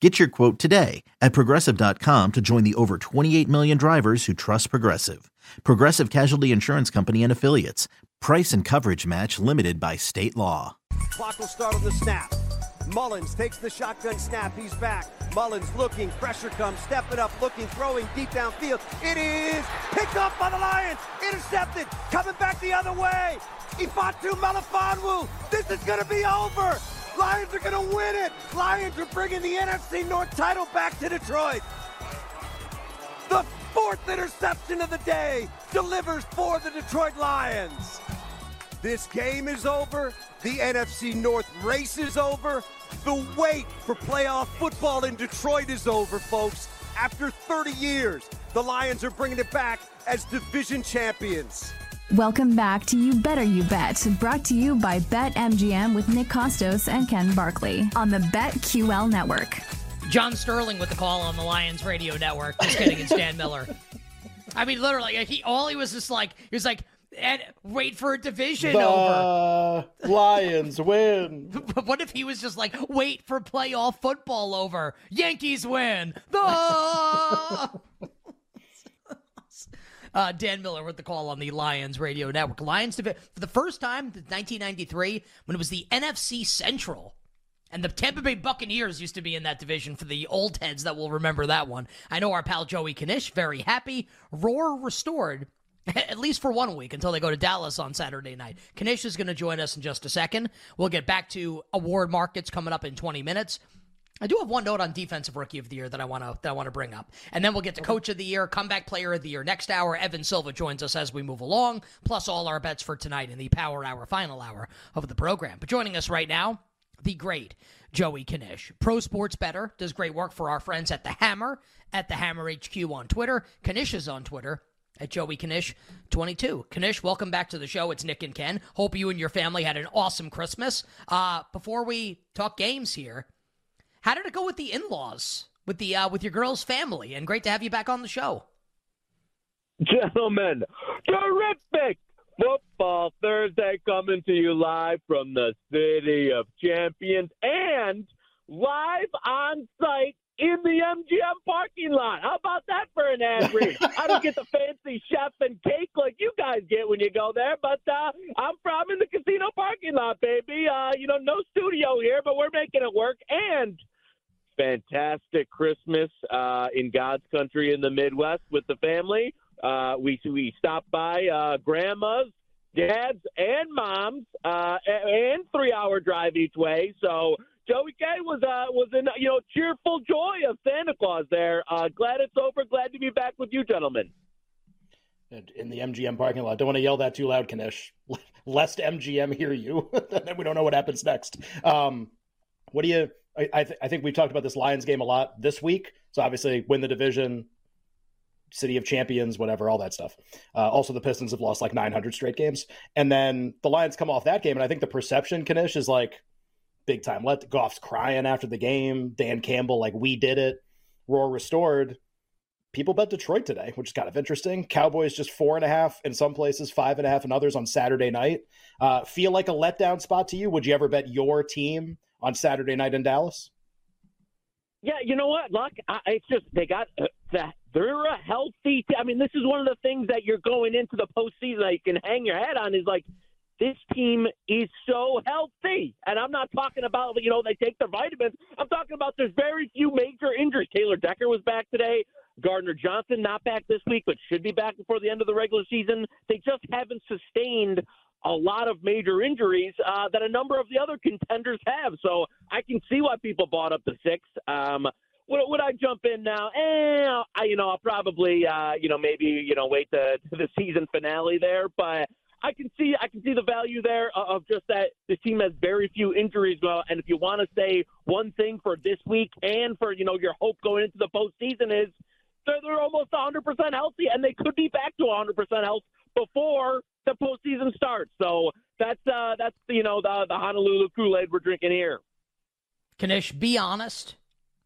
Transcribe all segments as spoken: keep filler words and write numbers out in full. Get your quote today at Progressive dot com to join the over twenty-eight million drivers who trust Progressive. Progressive Casualty Insurance Company and Affiliates. Price and coverage match limited by state law. Clock will start on the snap. Mullins takes the shotgun snap. He's back. Mullins looking. Pressure comes. Stepping up. Looking. Throwing. Deep downfield. It is picked up by the Lions. Intercepted. Coming back the other way. Ifatu Malafonwu. This is going to be over. Lions are going to win it. Lions are bringing the N F C North title back to Detroit. The fourth interception of the day delivers for the Detroit Lions. This game is over. The N F C North race is over. The wait for playoff football in Detroit is over, folks. After thirty years, the Lions are bringing it back as division champions. Welcome back to You Better You Bet, brought to you by BetMGM with Nick Costos and Ken Barkley on the BetQL Network. John Sterling with the call on the Lions radio network. Just kidding, it's Dan Miller. I mean, literally, he all he was just like, he was like, and wait for a division the over. Lions win. But what if he was just like, wait for playoff football over. Yankees win. The... Uh, Dan Miller with the call on the Lions radio network. Lions, for the first time in nineteen ninety-three, when it was the N F C Central, and the Tampa Bay Buccaneers used to be in that division for the old heads that will remember that one. I know our pal Joey Knish, very happy. Roar restored, at least for one week, until they go to Dallas on Saturday night. Knish is going to join us in just a second. We'll get back to award markets coming up in twenty minutes. I do have one note on Defensive Rookie of the Year that I want to that I want to bring up. And then we'll get to Coach of the Year, Comeback Player of the Year. Next hour, Evan Silva joins us as we move along, plus all our bets for tonight in the Power Hour, final hour of the program. But joining us right now, the great Joey Knish. Pro Sports Better does great work for our friends at The Hammer, at The Hammer H Q on Twitter. Knish is on Twitter, at Joey Knish twenty-two. Knish, welcome back to the show. It's Nick and Ken. Hope you and your family had an awesome Christmas. Uh, before we talk games here, how did it go with the in-laws, with the uh, with your girl's family? And great to have you back on the show. Gentlemen, terrific! Football Thursday coming to you live from the City of Champions and live on site in the M G M parking lot. How about that for an ad read? I don't get the fancy chef and cake like you guys get when you go there, but uh, I'm from in the casino parking lot, baby. Uh, you know, no studio here, but we're making it work. And fantastic Christmas uh, in God's country in the Midwest with the family. Uh, we we stopped by uh, grandma's, dad's, and mom's, uh, and three-hour drive each way. So Joey K was uh, was in you know cheerful joy of Santa Claus there. Uh, glad it's over. Glad to be back with you, gentlemen. In the M G M parking lot. Don't want to yell that too loud, Knish. Lest M G M hear you. Then we don't know what happens next. Um, what do you? I I, th- I think we've talked about this Lions game a lot this week. So obviously, win the division, City of Champions, whatever, all that stuff. Uh, also, the Pistons have lost like nine hundred straight games, and then the Lions come off that game, and I think the perception, Knish, is like big time. Let Goff's crying after the game. Dan Campbell, like, we did it. Roar restored. People bet Detroit today, which is kind of interesting. Cowboys just four and a half in some places, five and a half in others on Saturday night. Uh, feel like a letdown spot to you? Would you ever bet your team on Saturday night in Dallas? Yeah, you know what, Luck? I, it's just they got uh, that. They're a healthy team. I mean, this is one of the things that you're going into the postseason that you can hang your head on is like, this team is so healthy. And I'm not talking about, you know, they take their vitamins. I'm talking about there's very few major injuries. Taylor Decker was back today. Gardner Johnson, not back this week, but should be back before the end of the regular season. They just haven't sustained a lot of major injuries uh, that a number of the other contenders have. So I can see why people bought up the six. Um, would, would I jump in now? Eh, I, you know, I'll probably, uh, you know, maybe, you know, wait to, to the season finale there, but I can see I can see the value there of just that this team has very few injuries. Well, and if you want to say one thing for this week and for, you know, your hope going into the postseason is they're, they're almost one hundred percent healthy, and they could be back to one hundred percent health before the postseason starts. So that's uh, that's you know the the Honolulu Kool-Aid we're drinking here. Knish, be honest.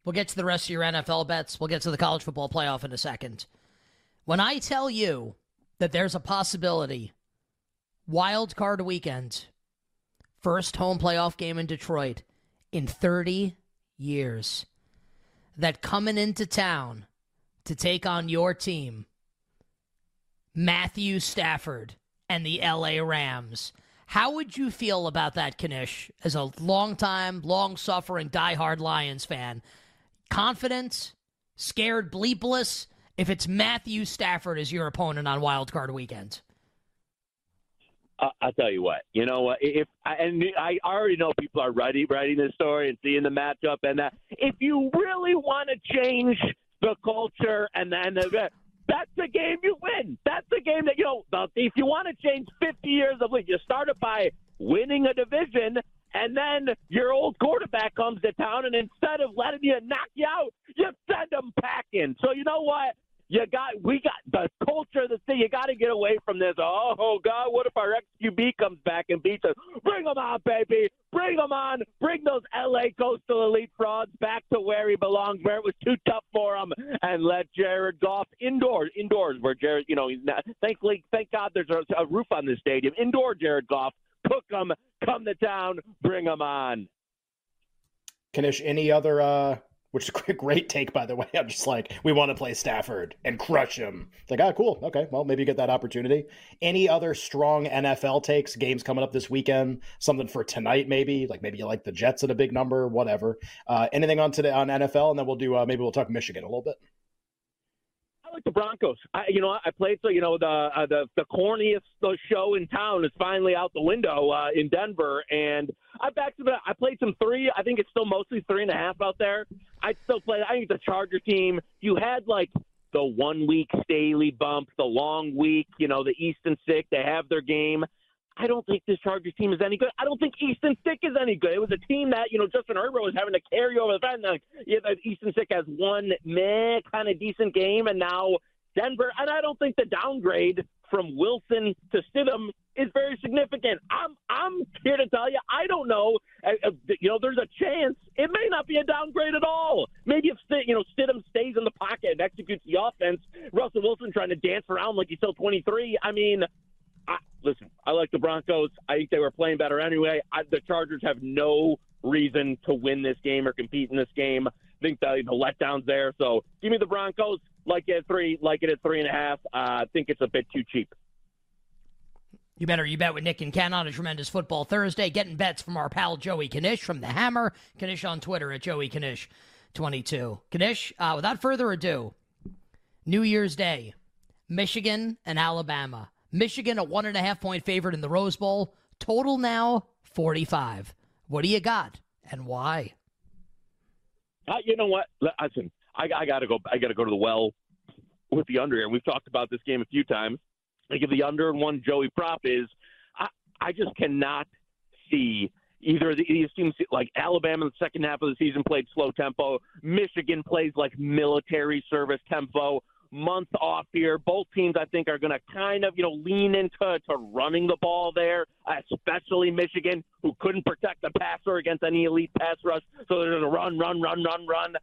We'll get to the rest of your N F L bets. We'll get to the college football playoff in a second. When I tell you that there's a possibility, wild card weekend, first home playoff game in Detroit in thirty years, that coming into town to take on your team, Matthew Stafford and the L A Rams. How would you feel about that, Knish, as a long-time, long-suffering, diehard Lions fan? Confident, scared, bleepless, if it's Matthew Stafford as your opponent on Wild Card Weekend? Uh, I'll tell you what. You know what? If I, and I already know people are writing, writing this story and seeing the matchup and that. If you really want to change the culture and then the – that's the game you win. That's the game that, you know, if you want to change fifty years of league, you start it by winning a division, and then your old quarterback comes to town, and instead of letting you knock you out, you send them packing. So you know what? You got we got the culture of the city. You got to get away from this. Oh, God, what if our ex Q B comes back and beats us? Bring them on, baby. Bring them on. Bring those L A Coastal Elite frauds back to where he belongs, where it was too tough for him, and let Jared Goff indoors, indoors, where Jared, you know, he's not, thankfully, thank God there's a, a roof on this stadium. Indoor Jared Goff. Cook him. Come to town. Bring him on. Knish, any other uh... – which is a great take, by the way. I'm just like, we want to play Stafford and crush him. It's like, ah, cool. Okay, well, maybe you get that opportunity. Any other strong N F L takes, games coming up this weekend, something for tonight maybe, like maybe you like the Jets at a big number, whatever. Uh, anything on today on N F L, and then we'll do, uh, maybe we'll talk Michigan a little bit. I like the Broncos. I, you know, I played, so, you know, the uh, the the corniest show in town is finally out the window uh, in Denver, and I backed some. I played some three. I think it's still mostly three and a half out there. I still play. I think the Charger team. You had like the one week Staley bump, the long week. You know, the Easton Stick. They have their game. I don't think this Chargers team is any good. I don't think Easton Stick is any good. It was a team that, you know, Justin Herbert was having to carry over the fact that, yeah, Easton Stick has one meh kind of decent game, and now Denver. And I don't think the downgrade from Wilson to Stidham is very significant. I'm I'm here to tell you, I don't know. Uh, you know, there's a chance. It may not be a downgrade at all. Maybe if, you know, Stidham stays in the pocket and executes the offense, Russell Wilson trying to dance around like he's still twenty-three. I mean, I, listen, I like the Broncos. I think they were playing better anyway. I, the Chargers have no reason to win this game or compete in this game. I think the, the letdown's there. So give me the Broncos. Like it at three, like it at three and a half. Uh, I think it's a bit too cheap. You better you bet with Nick and Ken on a tremendous football Thursday. Getting bets from our pal Joey Knish from the Hammer. Knish on Twitter at Joey Knish twenty-two. Knish, uh, without further ado, New Year's Day, Michigan and Alabama. Michigan a one and a half point favorite in the Rose Bowl. Total now forty-five. What do you got and why? Uh, you know what? Listen, I, I gotta go. I gotta go to the well with the under here. We've talked about this game a few times. Like, if the under and one Joey prop is, I, I just cannot see either of these teams. Like, Alabama in the second half of the season played slow tempo. Michigan plays like military service tempo. Month off here. Both teams, I think, are going to kind of, you know, lean into to running the ball there, especially Michigan, who couldn't protect the passer against any elite pass rush. So they're going to run, run, run, run, run.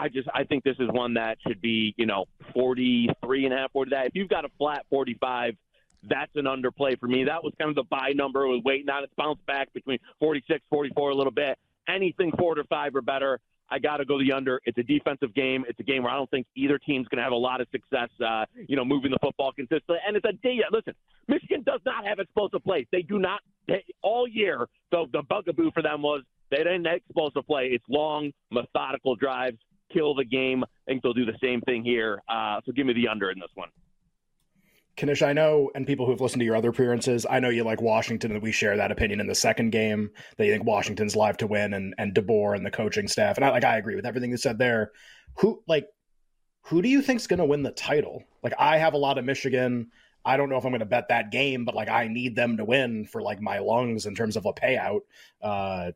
I just, I think this is one that should be, you know, forty-three and a half, forty. That if you've got a flat forty-five, that's an underplay for me. That was kind of the buy number. It was waiting on its bounce back between forty-six, forty-four a little bit. Anything quarter five or better, I got to go the under. It's a defensive game. It's a game where I don't think either team's going to have a lot of success, uh, you know, moving the football consistently. And it's a day. Listen, Michigan does not have explosive plays. They do not they, all year. So the bugaboo for them was they didn't have explosive play. It's long, methodical drives. Kill the game. I think they'll do the same thing here. Uh, so give me the under in this one. Knish, I know, and people who have listened to your other appearances, I know you like Washington, and we share that opinion in the second game, that you think Washington's live to win, and, and DeBoer and the coaching staff. And I, like, I agree with everything you said there. Who, like, who do you think's going to win the title? Like, I have a lot of Michigan. I don't know if I'm going to bet that game, but, like, I need them to win for, like, my lungs in terms of a payout. Uh,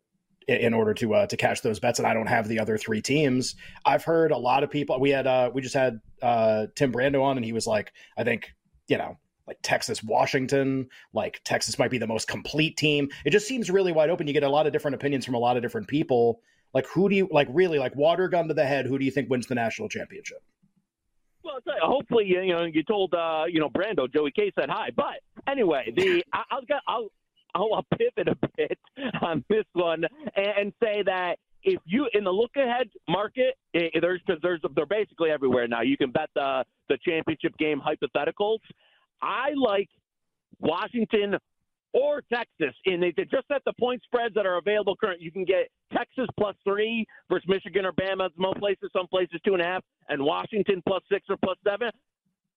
in order to uh, to cash those bets, and I don't have the other three teams. I've heard a lot of people. We had uh, we just had uh, Tim Brando on, and he was like, I think, you know, like Texas, Washington, like Texas might be the most complete team. It just seems really wide open. You get a lot of different opinions from a lot of different people. Like, who do you like really like water gun to the head? Who do you think wins the national championship? Well, hopefully, you know, you told, uh, you know, Brando, Joey K said hi, but anyway, the, I, I'll get, I'll, I'll pivot a bit on this one and, and say that if you in the look ahead market, it, there's, cause there's, they're basically everywhere now. You can bet the, the championship game hypotheticals. I like Washington or Texas in they just at the point spreads that are available current. You can get Texas plus three versus Michigan or Bama, most places, some places two and a half, and Washington plus six or plus seven.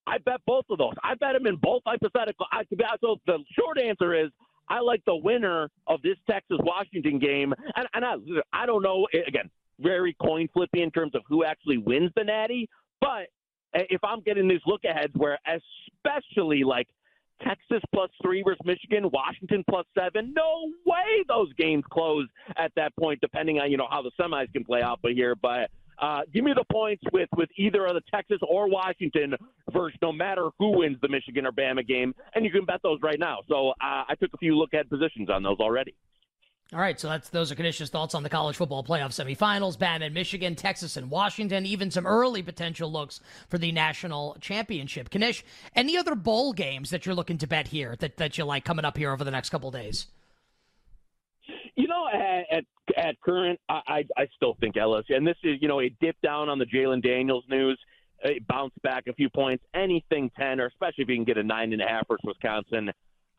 I bet both of those. I bet them in both hypothetical. I, so the short answer is I like the winner of this Texas-Washington game. And, and I, I don't know, again, very coin flippy in terms of who actually wins the Natty. But if I'm getting these look-aheads where especially like Texas plus three versus Michigan, Washington plus seven, no way those games close at that point, depending on, you know, how the semis can play out. But here, but uh, give me the points with, with either of the Texas or Washington versus no matter who wins the Michigan or Bama game. And you can bet those right now. So uh, I took a few look-ahead positions on those already. All right, so that's those are Knish's thoughts on the college football playoff semifinals, Bama and Michigan, Texas and Washington, even some early potential looks for the national championship. Knish, any other bowl games that you're looking to bet here that, that you like coming up here over the next couple of days? You know, at, at, at current, I, I I still think L S U, and this is, you know, it dipped down on the Jalen Daniels news, it bounced back a few points, anything ten, or especially if you can get a nine and a half versus Wisconsin.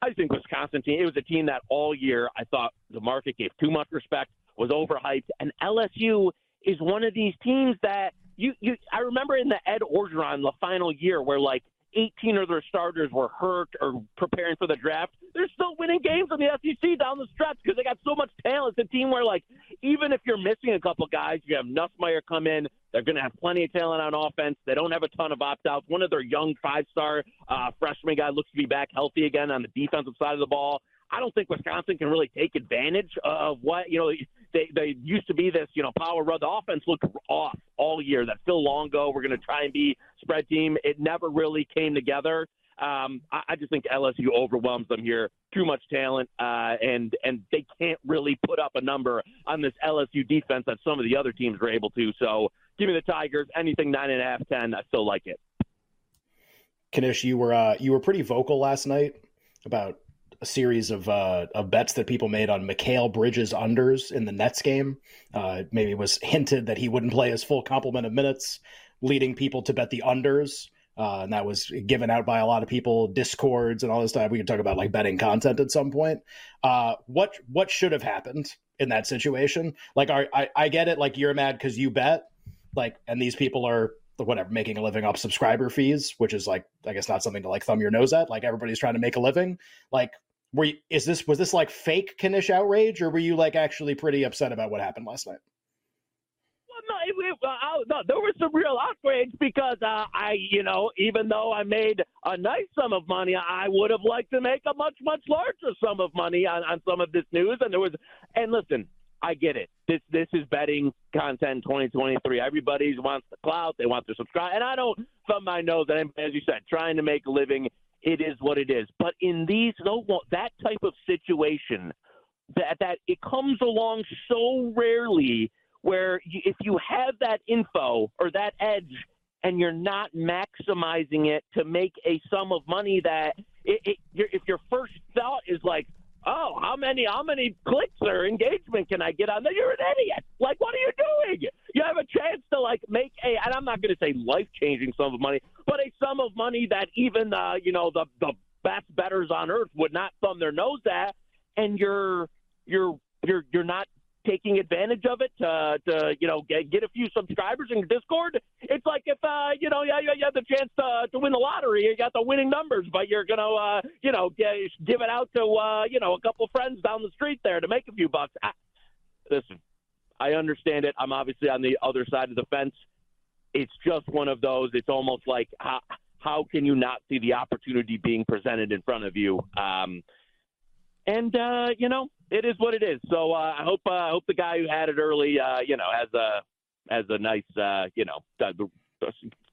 I think Wisconsin team, it was a team that all year I thought the market gave too much respect, was overhyped, and L S U is one of these teams that you, you I remember in the Ed Orgeron, the final year where like eighteen of their starters were hurt or preparing for the draft. They're still winning games in the S E C down the stretch because they got so much talent. It's a team where like, even if you're missing a couple guys, you have Nussmeier come in, they're going to have plenty of talent on offense. They don't have a ton of opt-outs. One of their young five-star uh, freshman guy looks to be back healthy again on the defensive side of the ball. I don't think Wisconsin can really take advantage of what, you know, they, they used to be this, you know, power run. The offense looked off all year. That Phil Longo, we're going to try and be spread team. It never really came together. Um, I, I just think L S U overwhelms them here. Too much talent, uh, and and they can't really put up a number on this L S U defense that some of the other teams were able to. So give me the Tigers. Anything nine and a half, ten, I still like it. Knish, you were uh, you were pretty vocal last night about a series of, uh, of bets that people made on Mikal Bridges unders in the Nets game. Uh, maybe it was hinted that he wouldn't play his full complement of minutes, leading people to bet the unders. Uh, and that was given out by a lot of people, discords and all this stuff. We can talk about like betting content at some point. Uh, what, what should have happened in that situation? Like, are, I, I get it. Like, you're mad cause you bet, like, and these people are whatever, making a living off subscriber fees, which is like, I guess not something to like thumb your nose at. Like, everybody's trying to make a living. Like, Were you, is this was this like fake Knish outrage, or were you like actually pretty upset about what happened last night? Well, no, it, it, I, no there was some real outrage because uh, I, you know, even though I made a nice sum of money, I would have liked to make a much, much larger sum of money on, on some of this news. And there was, and listen, I get it. This this is betting content twenty twenty-three. Everybody wants the clout, they want to subscribe, and I don't thumb my nose at anybody, as you said, trying to make a living. It is what it is. But in these, that type of situation, that, that it comes along so rarely where you, if you have that info or that edge and you're not maximizing it to make a sum of money that it, it, you're, if your first thought is like, oh, how many how many clicks or engagement can I get on there? You're an idiot. Like, what are you doing? You have a chance to, like, make a, and I'm not going to say life-changing sum of money, but a sum of money that even, uh, you know, the, the best bettors on earth would not thumb their nose at, and you're you're you're you're not taking advantage of it to, to you know, get, get a few subscribers in Discord. It's like if, uh, you know, yeah, you, you have the chance to, to win the lottery, you got the winning numbers, but you're going to, uh, you know, give it out to, uh, you know, a couple friends down the street there to make a few bucks. I, listen, I understand it. I'm obviously on the other side of the fence. It's just one of those. It's almost like how, how can you not see the opportunity being presented in front of you? Um, and, uh, you know, it is what it is. So uh, I hope uh, I hope the guy who had it early, uh, you know, has a has a nice, uh, you know,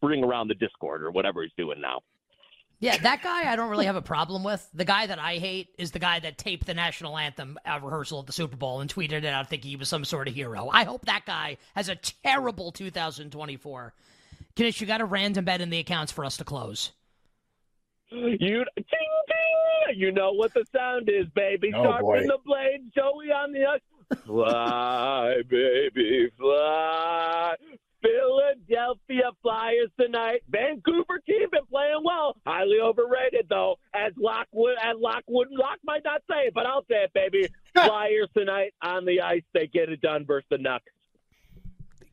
bring around the Discord or whatever he's doing now. Yeah, that guy I don't really have a problem with. The guy that I hate is the guy that taped the national anthem at rehearsal at the Super Bowl and tweeted it out thinking he was some sort of hero. I hope that guy has a terrible two thousand twenty-four. Knish, you got a random bet in the accounts for us to close. You ding, ding. You know what the sound is, baby. Oh, sharpen the blade, Joey on the fly, baby, fly. Philadelphia Flyers tonight. Vancouver team been playing well. Highly overrated, though. As Lockwood, as Lockwood, Lock might not say it, but I'll say it, baby. Flyers tonight on the ice. They get it done versus the Nuggets.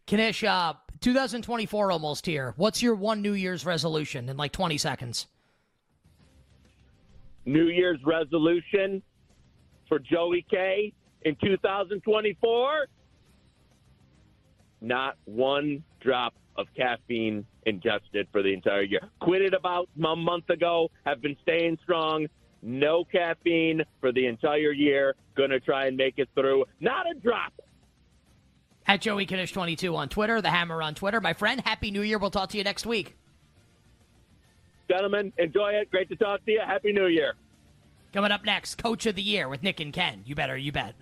Knish, uh, two thousand twenty-four almost here. What's your one New Year's resolution in like twenty seconds? New Year's resolution for Joey K in two thousand twenty-four? Not one drop of caffeine ingested for the entire year. Quit it about a month ago. Have been staying strong. No caffeine for the entire year. Going to try and make it through. Not a drop. At Joey Knish twenty-two on Twitter, The Hammer on Twitter. My friend, Happy New Year. We'll talk to you next week. Gentlemen, enjoy it. Great to talk to you. Happy New Year. Coming up next, Coach of the Year with Nick and Ken. You better, you bet.